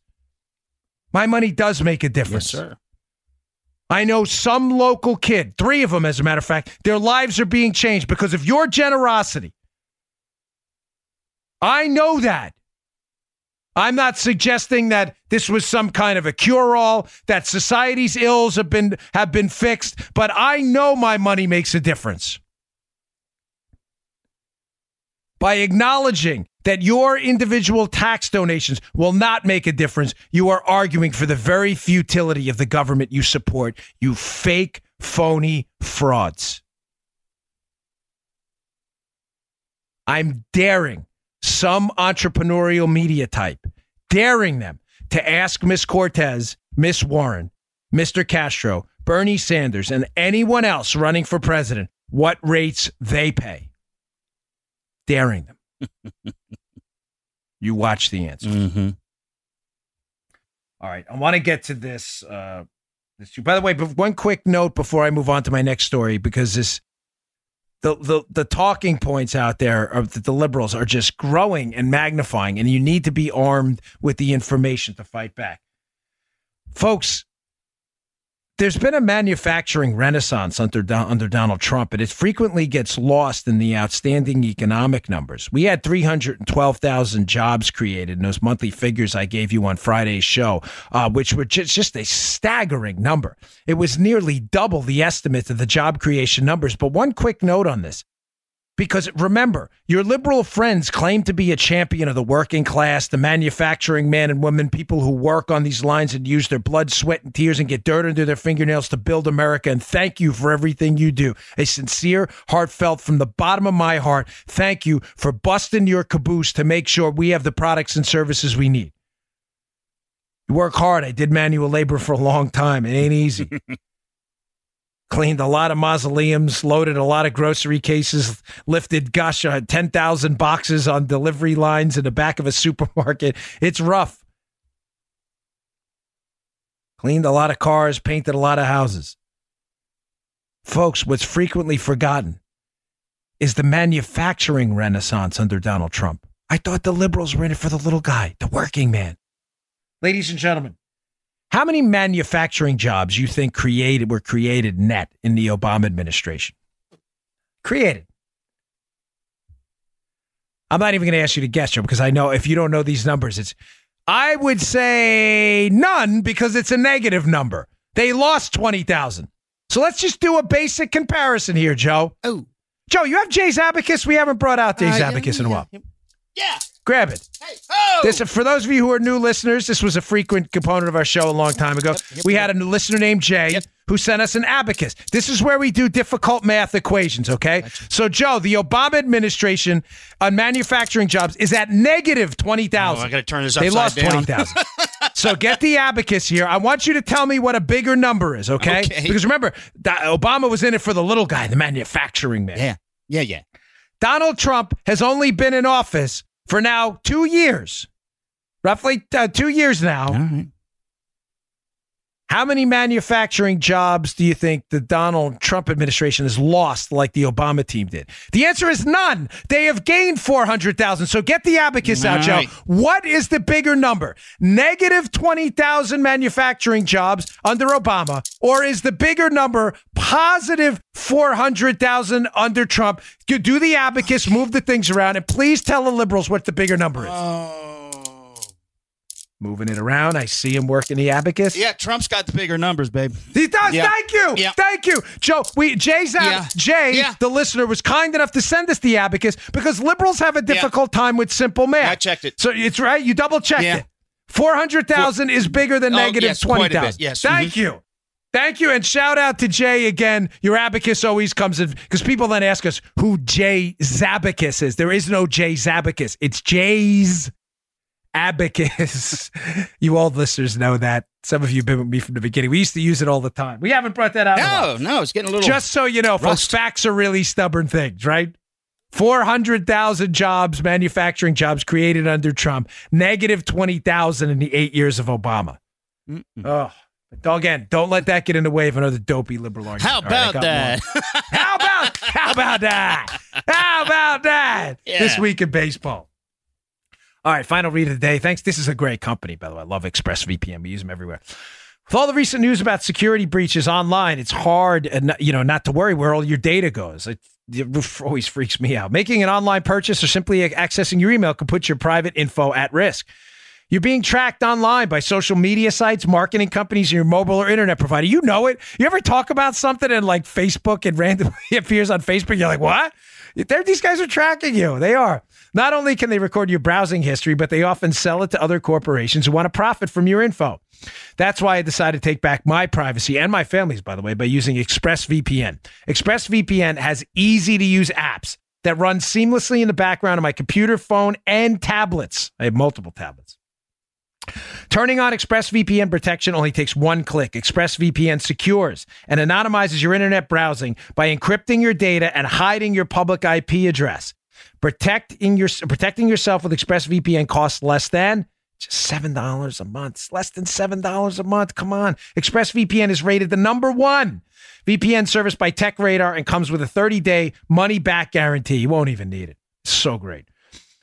My money does make a difference. Yes, sir. I know some local kid, 3 of them, as a matter of fact, their lives are being changed because of your generosity. I know that. I'm not suggesting that this was some kind of a cure-all, that society's ills have been fixed, but I know my money makes a difference. By acknowledging that your individual tax donations will not make a difference, you are arguing for the very futility of the government you support, you fake, phony frauds. I'm daring some entrepreneurial media type, daring them to ask Miss Cortez, Miss Warren, Mr. Castro, Bernie Sanders, and anyone else running for president what rates they pay. Daring them. You watch the answer. Mm-hmm. All right. I want to get to this. By the way, one quick note before I move on to my next story, because the talking points out there of the liberals are just growing and magnifying, and you need to be armed with the information to fight back. Folks, there's been a manufacturing renaissance under Donald Trump, and it frequently gets lost in the outstanding economic numbers. We had 312,000 jobs created in those monthly figures I gave you on Friday's show, which were just a staggering number. It was nearly double the estimate of the job creation numbers. But one quick note on this. Because remember, your liberal friends claim to be a champion of the working class, the manufacturing man and woman, people who work on these lines and use their blood, sweat, and tears and get dirt under their fingernails to build America. And thank you for everything you do. A sincere, heartfelt, from the bottom of my heart, thank you for busting your caboose to make sure we have the products and services we need. You work hard. I did manual labor for a long time. It ain't easy. Cleaned a lot of mausoleums, loaded a lot of grocery cases, lifted, 10,000 boxes on delivery lines in the back of a supermarket. It's rough. Cleaned a lot of cars, painted a lot of houses. Folks, what's frequently forgotten is the manufacturing renaissance under Donald Trump. I thought the liberals were in it for the little guy, the working man. Ladies and gentlemen, how many manufacturing jobs you think were created net in the Obama administration? Created. I'm not even going to ask you to guess here because I know if you don't know these numbers, it's I would say none because it's a negative number. They lost 20,000. So let's just do a basic comparison here, Joe. Oh. Joe, you have Jay's Abacus? We haven't brought out Jay's Abacus in a while. Yeah. Grab it. Hey, oh! This, for those of you who are new listeners, this was a frequent component of our show a long time ago. We had a new listener named Jay who sent us an abacus. This is where we do difficult math equations, okay? Gotcha. So, Joe, the Obama administration on manufacturing jobs is at negative 20,000. Oh, I got to turn this upside down. They lost 20,000. So get the abacus here. I want you to tell me what a bigger number is, okay? Because remember, Obama was in it for the little guy, the manufacturing man. Yeah. Donald Trump has only been in office for now 2 years, roughly 2 years now. All right. How many manufacturing jobs do you think the Donald Trump administration has lost like the Obama team did? The answer is none. They have gained 400,000. So get the abacus out, Joe. What is the bigger number? Negative 20,000 manufacturing jobs under Obama, or is the bigger number positive 400,000 under Trump? Do the abacus, move the things around, and please tell the liberals what the bigger number is. Moving it around. I see him working the abacus. Yeah, Trump's got the bigger numbers, babe. He does. Yeah. Thank you. Yeah. Thank you. Joe, the listener, was kind enough to send us the abacus because liberals have a difficult time with simple math. I checked it. So it's right. You double-checked it. 400,000 is bigger than negative 20,000. Yes. Thank you. And shout out to Jay again. Your abacus always comes in because people then ask us who Jay Zabacus is. There is no Jay Zabacus. It's Jay's Abacus. You old listeners know that. Some of you have been with me from the beginning. We used to use it all the time. We haven't brought that out. No, it's getting a little. Just so you know, folks, facts are really stubborn things, right? 400,000 jobs, manufacturing jobs created under Trump, negative 20,000 in the 8 years of Obama. Oh, again, don't let that get in the way of another dopey liberal argument. How about that? Yeah. This week in baseball. All right, final read of the day. Thanks. This is a great company, by the way. I love ExpressVPN. We use them everywhere. With all the recent news about security breaches online, it's hard, not to worry where all your data goes. It always freaks me out. Making an online purchase or simply accessing your email can put your private info at risk. You're being tracked online by social media sites, marketing companies, and your mobile or internet provider. You know it. You ever talk about something and like Facebook and randomly appears on Facebook? You're like, what? These guys are tracking you. They are. Not only can they record your browsing history, but they often sell it to other corporations who want to profit from your info. That's why I decided to take back my privacy and my family's, by the way, by using ExpressVPN. ExpressVPN has easy-to-use apps that run seamlessly in the background of my computer, phone, and tablets. I have multiple tablets. Turning on ExpressVPN protection only takes one click. ExpressVPN secures and anonymizes your internet browsing by encrypting your data and hiding your public IP address. Protecting yourself with ExpressVPN costs less than just $7 a month. It's less than $7 a month. Come on. ExpressVPN is rated the #1 VPN service by TechRadar and comes with a 30-day money-back guarantee. You won't even need it. It's so great.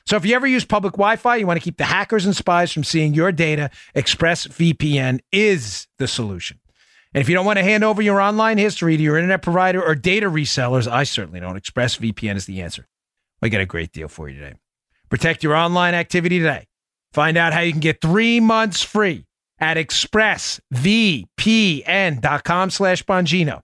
So if you ever use public Wi-Fi, you want to keep the hackers and spies from seeing your data, ExpressVPN is the solution. And if you don't want to hand over your online history to your internet provider or data resellers, I certainly don't. ExpressVPN is the answer. I got a great deal for you today. Protect your online activity today. Find out how you can get 3 months free at expressvpn.com/Bongino.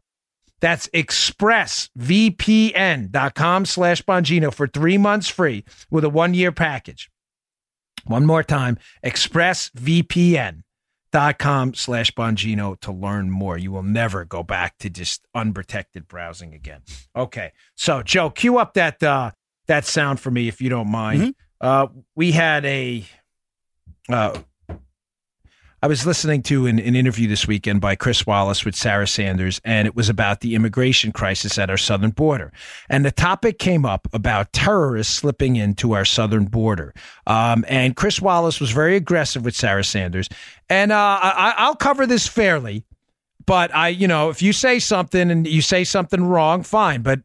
That's expressvpn.com/Bongino for 3 months free with a 1-year package. One more time, expressvpn.com/Bongino to learn more. You will never go back to just unprotected browsing again. Okay, so Joe, cue up that sound for me if you don't mind. We had I was listening to an interview this weekend by Chris Wallace with Sarah Sanders, and it was about the immigration crisis at our southern border. And the topic came up about terrorists slipping into our southern border. And Chris Wallace was very aggressive with Sarah Sanders. And I'll cover this fairly, but if you say something and you say something wrong, fine. But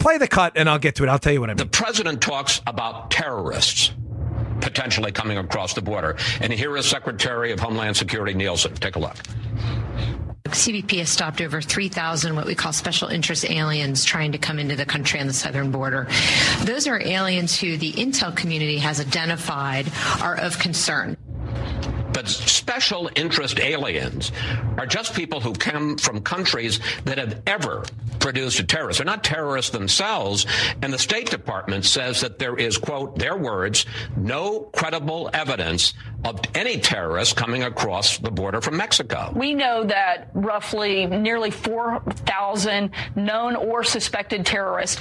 play the cut and I'll get to it. I'll tell you what I mean. The president talks about terrorists potentially coming across the border. And here is Secretary of Homeland Security Nielsen. Take a look. CBP has stopped over 3,000 what we call special interest aliens trying to come into the country on the southern border. Those are aliens who the intel community has identified are of concern. But special interest aliens are just people who come from countries that have ever produced a terrorist. They're not terrorists themselves. And the State Department says that there is, quote, their words, no credible evidence of any terrorists coming across the border from Mexico. We know that roughly nearly 4,000 known or suspected terrorists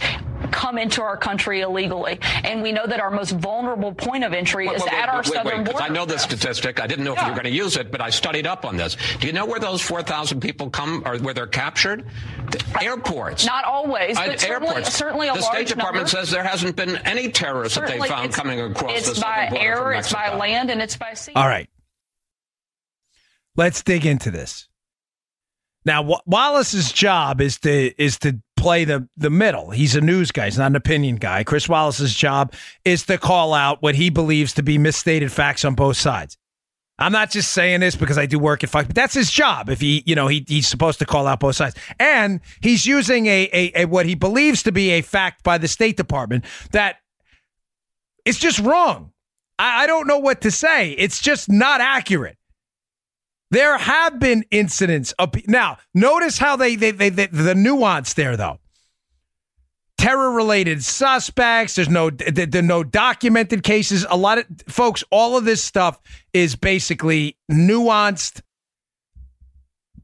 come into our country illegally. And we know that our most vulnerable point of entry is at our southern border. I know this statistic. I didn't know if you were going to use it, but I studied up on this. Do you know where those 4,000 people come or where they're captured? Airports. Not always, but certainly a large number. The State Department says there hasn't been any terrorists that they found coming across the southern border from Mexico. It's by air, it's by land, and it's by sea. All right. Let's dig into this. Now, Wallace's job is to play the middle. He's a news guy. He's not an opinion guy. Chris Wallace's job is to call out what he believes to be misstated facts on both sides. I'm not just saying this because I do work at Fox, but that's his job. If he's supposed to call out both sides, and he's using a what he believes to be a fact by the State Department that it's just wrong. I don't know what to say. It's just not accurate. There have been incidents now. Notice how they the nuance there though. Terror-related suspects. There are no documented cases. A lot of folks, all of this stuff is basically nuanced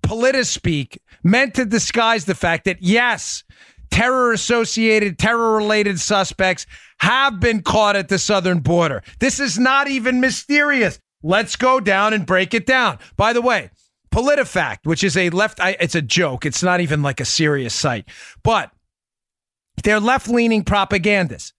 politispeak meant to disguise the fact that, yes, terror-associated, terror-related suspects have been caught at the southern border. This is not even mysterious. Let's go down and break it down. By the way, PolitiFact, which is it's a joke. It's not even like a serious site, but they're left-leaning propagandists.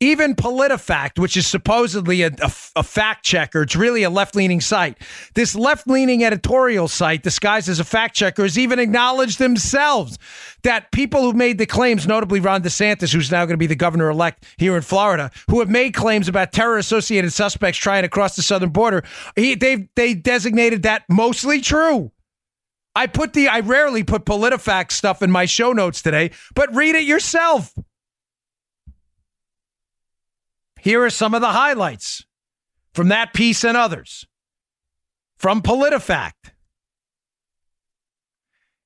Even PolitiFact, which is supposedly a fact checker, it's really a left-leaning site. This left-leaning editorial site disguised as a fact checker has even acknowledged themselves that people who made the claims, notably Ron DeSantis, who's now going to be the governor-elect here in Florida, who have made claims about terror-associated suspects trying to cross the southern border, they designated that mostly true. I rarely put PolitiFact stuff in my show notes today, but read it yourself. Here are some of the highlights from that piece and others. From PolitiFact.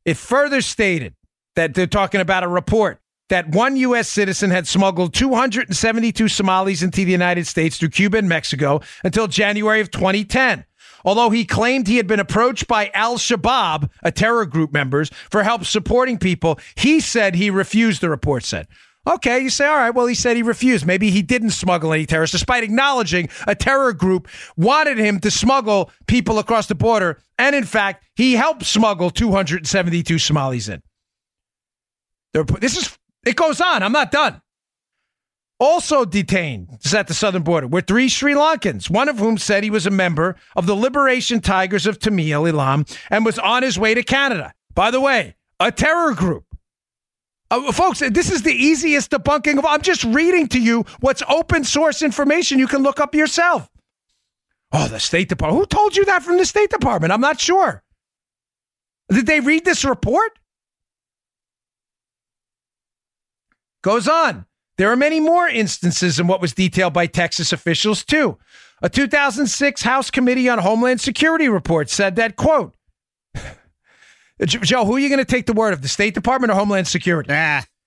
It further stated that they're talking about a report that one U.S. citizen had smuggled 272 Somalis into the United States through Cuba and Mexico until January of 2010. Although he claimed he had been approached by Al-Shabaab, a terror group members, for help supporting people, he said he refused, the report said. Okay, you say, all right, well, he said he refused. Maybe he didn't smuggle any terrorists, despite acknowledging a terror group wanted him to smuggle people across the border. And in fact, he helped smuggle 272 Somalis in. It goes on. I'm not done. Also detained is at the southern border were three Sri Lankans, one of whom said he was a member of the Liberation Tigers of Tamil Eelam and was on his way to Canada. By the way, a terror group. Folks, this is the easiest debunking of all. I'm just reading to you what's open source information you can look up yourself. Oh, the State Department. Who told you that from the State Department? I'm not sure. Did they read this report? Goes on. There are many more instances in what was detailed by Texas officials, too. A 2006 House Committee on Homeland Security report said that, quote, Joe, who are you going to take the word of, the State Department or Homeland Security?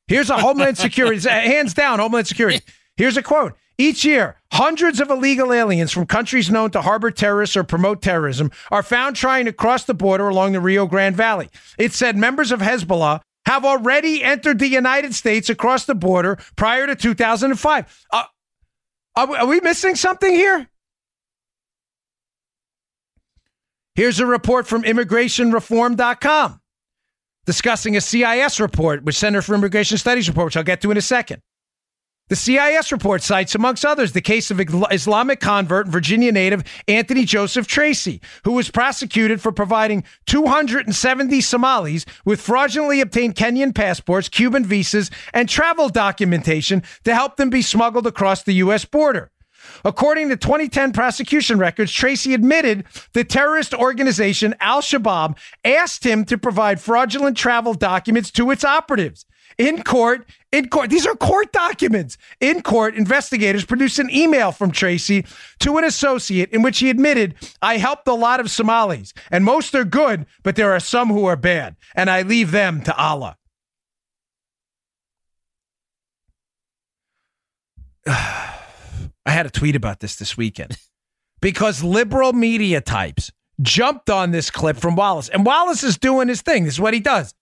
Here's a Homeland Security, hands down, Homeland Security. Here's a quote. Each year, hundreds of illegal aliens from countries known to harbor terrorists or promote terrorism are found trying to cross the border along the Rio Grande Valley. It said members of Hezbollah have already entered the United States across the border prior to 2005. Are we missing something here? Here's a report from immigrationreform.com discussing a CIS report, which Center for Immigration Studies report, which I'll get to in a second. The CIS report cites, amongst others, the case of Islamic convert and Virginia native Anthony Joseph Tracy, who was prosecuted for providing 270 Somalis with fraudulently obtained Kenyan passports, Cuban visas, and travel documentation to help them be smuggled across the U.S. border. According to 2010 prosecution records, Tracy admitted the terrorist organization Al-Shabaab asked him to provide fraudulent travel documents to its operatives. In court, these are court documents. In court, investigators produced an email from Tracy to an associate in which he admitted, I helped a lot of Somalis, and most are good, but there are some who are bad, and I leave them to Allah. I had a tweet about this weekend because liberal media types jumped on this clip from Wallace, and Wallace is doing his thing. This is what he does.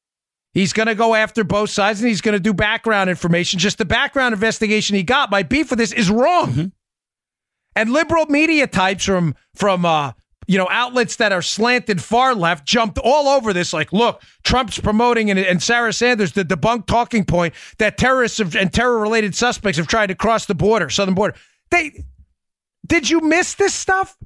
He's going to go after both sides, and he's going to do background information. Just the background investigation he got, my beef with this, is wrong. Mm-hmm. And liberal media types from outlets that are slanted far left jumped all over this. Like, look, Trump's promoting and Sarah Sanders the debunked talking point that terrorists and terror-related suspects have tried to cross the border, southern border. Did you miss this stuff?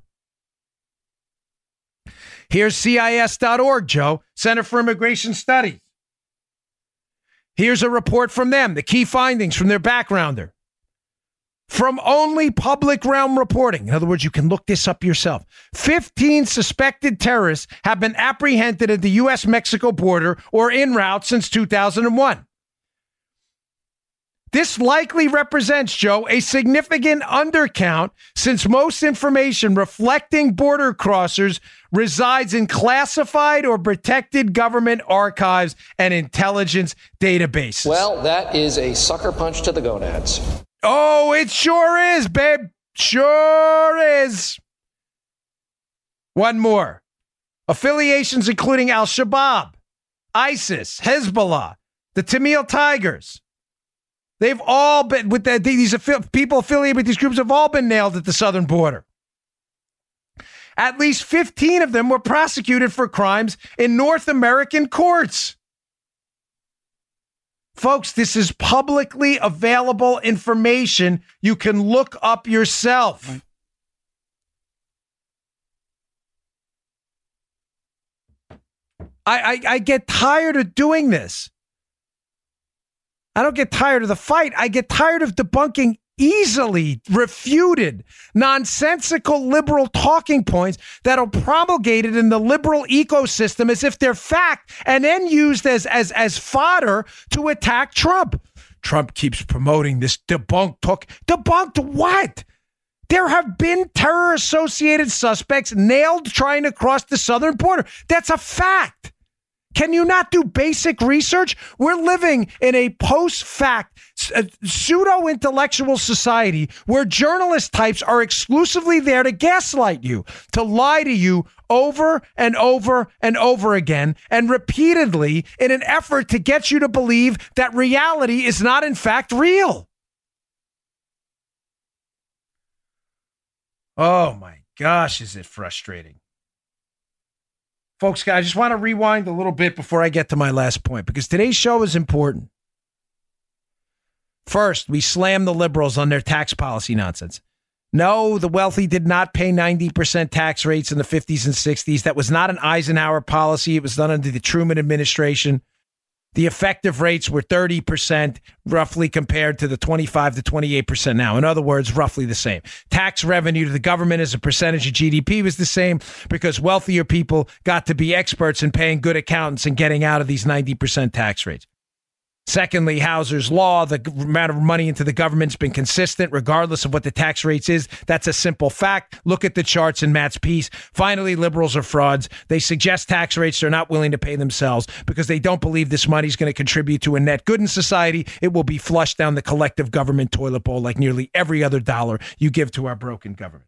Here's CIS.org, Joe, Center for Immigration Studies. Here's a report from them, the key findings from their backgrounder. From only public realm reporting, in other words, you can look this up yourself, 15 suspected terrorists have been apprehended at the U.S.-Mexico border or en route since 2001. This likely represents, Joe, a significant undercount since most information reflecting border crossers resides in classified or protected government archives and intelligence databases. Well, that is a sucker punch to the gonads. Oh, it sure is, babe. Sure is. One more. Affiliations including Al-Shabaab, ISIS, Hezbollah, the Tamil Tigers. They've all been, with these people affiliated with these groups have all been nailed at the southern border. At least 15 of them were prosecuted for crimes in North American courts. Folks, this is publicly available information you can look up yourself. Right. I get tired of doing this. I don't get tired of the fight. I get tired of debunking easily refuted, nonsensical liberal talking points that are promulgated in the liberal ecosystem as if they're fact and then used as fodder to attack Trump. Trump keeps promoting this debunked talk. Debunked what? There have been terror-associated suspects nailed trying to cross the southern border. That's a fact. Can you not do basic research? We're living in a post-fact, pseudo-intellectual society where journalist types are exclusively there to gaslight you, to lie to you over and over and over again, and repeatedly in an effort to get you to believe that reality is not in fact real. Oh my gosh, is it frustrating. Folks, I just want to rewind a little bit before I get to my last point, because today's show is important. First, we slam the liberals on their tax policy nonsense. No, the wealthy did not pay 90% tax rates in the 50s and 60s. That was not an Eisenhower policy. It was done under the Truman administration. The effective rates were 30%, roughly, compared to the 25 to 28% now. In other words, roughly the same. Tax revenue to the government as a percentage of GDP was the same because wealthier people got to be experts in paying good accountants and getting out of these 90% tax rates. Secondly, Hauser's Law, the amount of money into the government's been consistent regardless of what the tax rates is. That's a simple fact. Look at the charts in Matt's piece. Finally, liberals are frauds. They suggest tax rates they're not willing to pay themselves because they don't believe this money's going to contribute to a net good in society. It will be flushed down the collective government toilet bowl like nearly every other dollar you give to our broken government.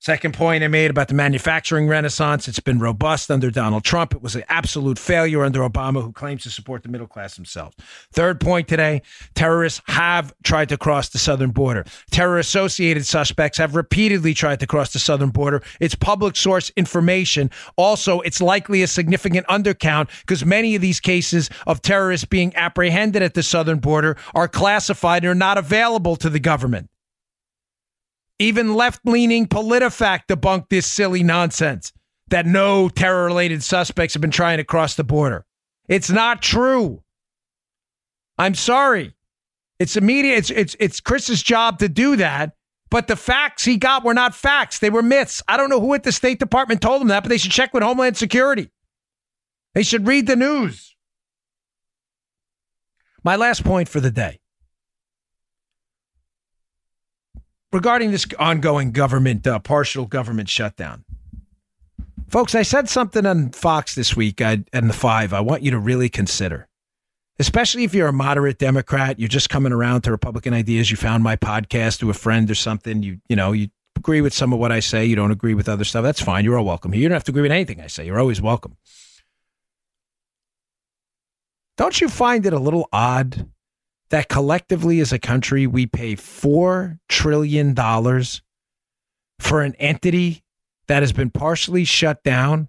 Second point I made about the manufacturing renaissance, it's been robust under Donald Trump. It was an absolute failure under Obama, who claims to support the middle class himself. Third point today, terrorists have tried to cross the southern border. Terror-associated suspects have repeatedly tried to cross the southern border. It's public source information. Also, it's likely a significant undercount because many of these cases of terrorists being apprehended at the southern border are classified and are not available to the government. Even left-leaning PolitiFact debunked this silly nonsense that no terror-related suspects have been trying to cross the border. It's not true. I'm sorry. It's immediate. It's Chris's job to do that. But the facts he got were not facts. They were myths. I don't know who at the State Department told him that, but they should check with Homeland Security. They should read the news. My last point for the day. Regarding this ongoing government, partial government shutdown. Folks, I said something on Fox this week and the Five I want you to really consider. Especially if you're a moderate Democrat, you're just coming around to Republican ideas. You found my podcast through a friend or something. You agree with some of what I say. You don't agree with other stuff. That's fine. You're all welcome here. You don't have to agree with anything I say. You're always welcome. Don't you find it a little odd that collectively as a country, we pay $4 trillion for an entity that has been partially shut down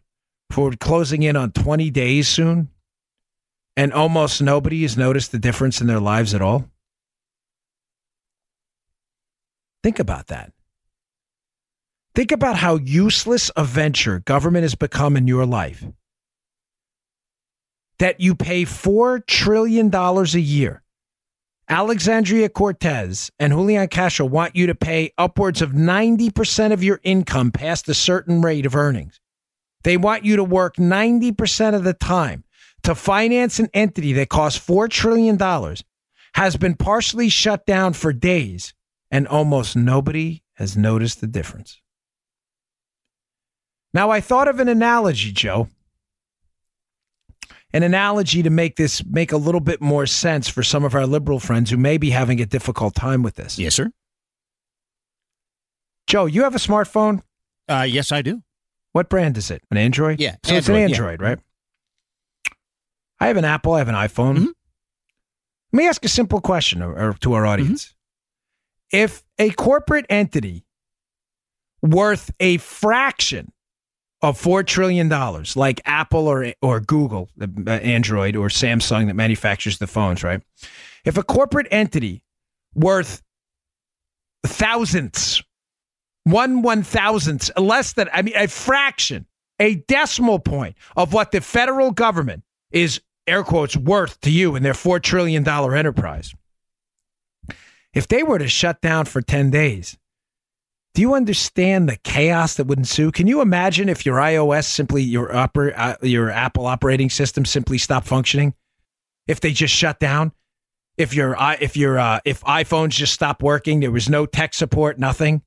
for closing in on 20 days soon? And almost nobody has noticed the difference in their lives at all. Think about that. Think about how useless a venture government has become in your life. That you pay $4 trillion a year. Alexandria Cortez and Julian Castro want you to pay upwards of 90% of your income past a certain rate of earnings. They want you to work 90% of the time. To finance an entity that costs $4 trillion has been partially shut down for days, and almost nobody has noticed the difference. Now, I thought of an analogy, Joe. An analogy to make this make a little bit more sense for some of our liberal friends who may be having a difficult time with this. Yes, sir. Joe, you have a smartphone? Yes, I do. What brand is it? An Android? Yeah. So Android, it's an Android, yeah. Right? I have an Apple. I have an iPhone. Mm-hmm. Let me ask a simple question to our audience. Mm-hmm. If a corporate entity worth a fraction of $4 trillion, like Apple or Google, Android or Samsung that manufactures the phones, right? If a corporate entity worth thousandths, one thousandth, less than, a fraction, a decimal point of what the federal government is air quotes worth to you in their $4 trillion enterprise. If they were to shut down for 10 days, do you understand the chaos that would ensue? Can you imagine if your iOS simply, your Apple operating system simply stopped functioning? If they just shut down? If iPhones just stopped working, there was no tech support, nothing?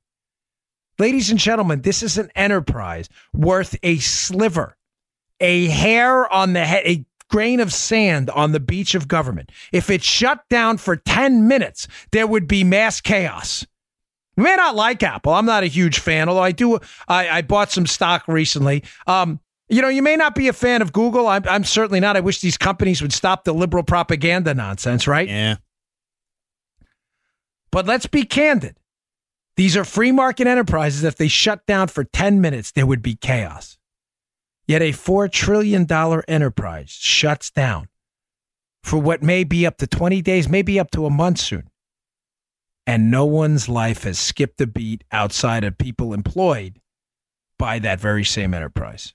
Ladies and gentlemen, this is an enterprise worth a sliver, a hair on the head, a grain of sand on the beach of government. If it shut down for 10 minutes, there would be mass chaos. You may not like Apple. I'm not a huge fan, although I do. I bought some stock recently. You may not be a fan of Google. I'm certainly not. I wish these companies would stop the liberal propaganda nonsense, right? Yeah. But let's be candid. These are free market enterprises. If they shut down for 10 minutes, there would be chaos. Yet a $4 trillion enterprise shuts down for what may be up to 20 days, maybe up to a month soon. And no one's life has skipped a beat outside of people employed by that very same enterprise.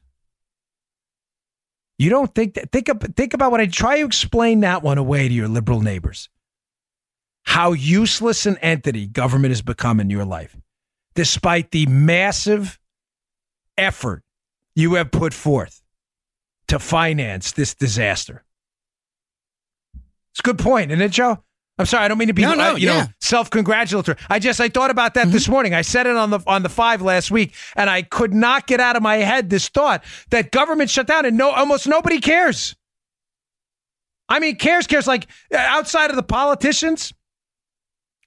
You don't think that? Think about what I try to explain that one away to your liberal neighbors. How useless an entity government has become in your life, despite the massive effort you have put forth to finance this disaster. It's a good point, isn't it, Joe? I'm sorry, I don't mean to be self-congratulatory. I thought about that this morning. I said it on the Five last week, and I could not get out of my head this thought that government shut down and almost nobody cares. I mean, cares like outside of the politicians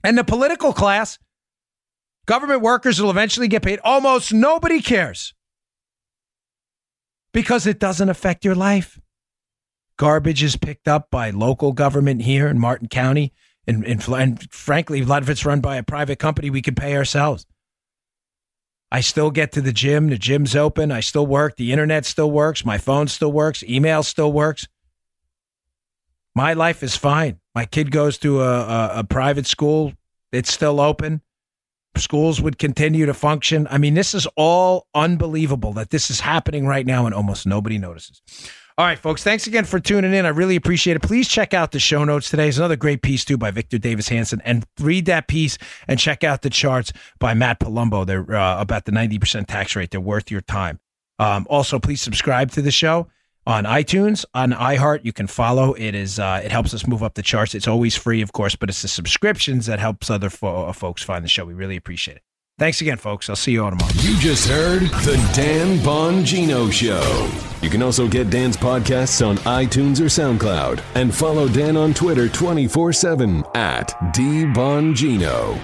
and the political class, government workers will eventually get paid. Almost nobody cares. Because it doesn't affect your life. Garbage is picked up by local government here in Martin County. And frankly, a lot of it's run by a private company we could pay ourselves. I still get to the gym. The gym's open. I still work. The internet still works. My phone still works. Email still works. My life is fine. My kid goes to a private school. It's still open. Schools would continue to function. I mean, this is all unbelievable that this is happening right now and almost nobody notices. All right, folks, thanks again for tuning in. I really appreciate it. Please check out the show notes today. It's another great piece, too, by Victor Davis Hanson. And read that piece and check out the charts by Matt Palumbo. They're about the 90% tax rate. They're worth your time. Also, please subscribe to the show on iTunes, on iHeart. You can follow. It is it helps us move up the charts. It's always free, of course, but it's the subscriptions that helps other folks find the show. We really appreciate it. Thanks again, folks. I'll see you all tomorrow. You just heard The Dan Bongino Show. You can also get Dan's podcasts on iTunes or SoundCloud. And follow Dan on Twitter 24/7 at DBongino.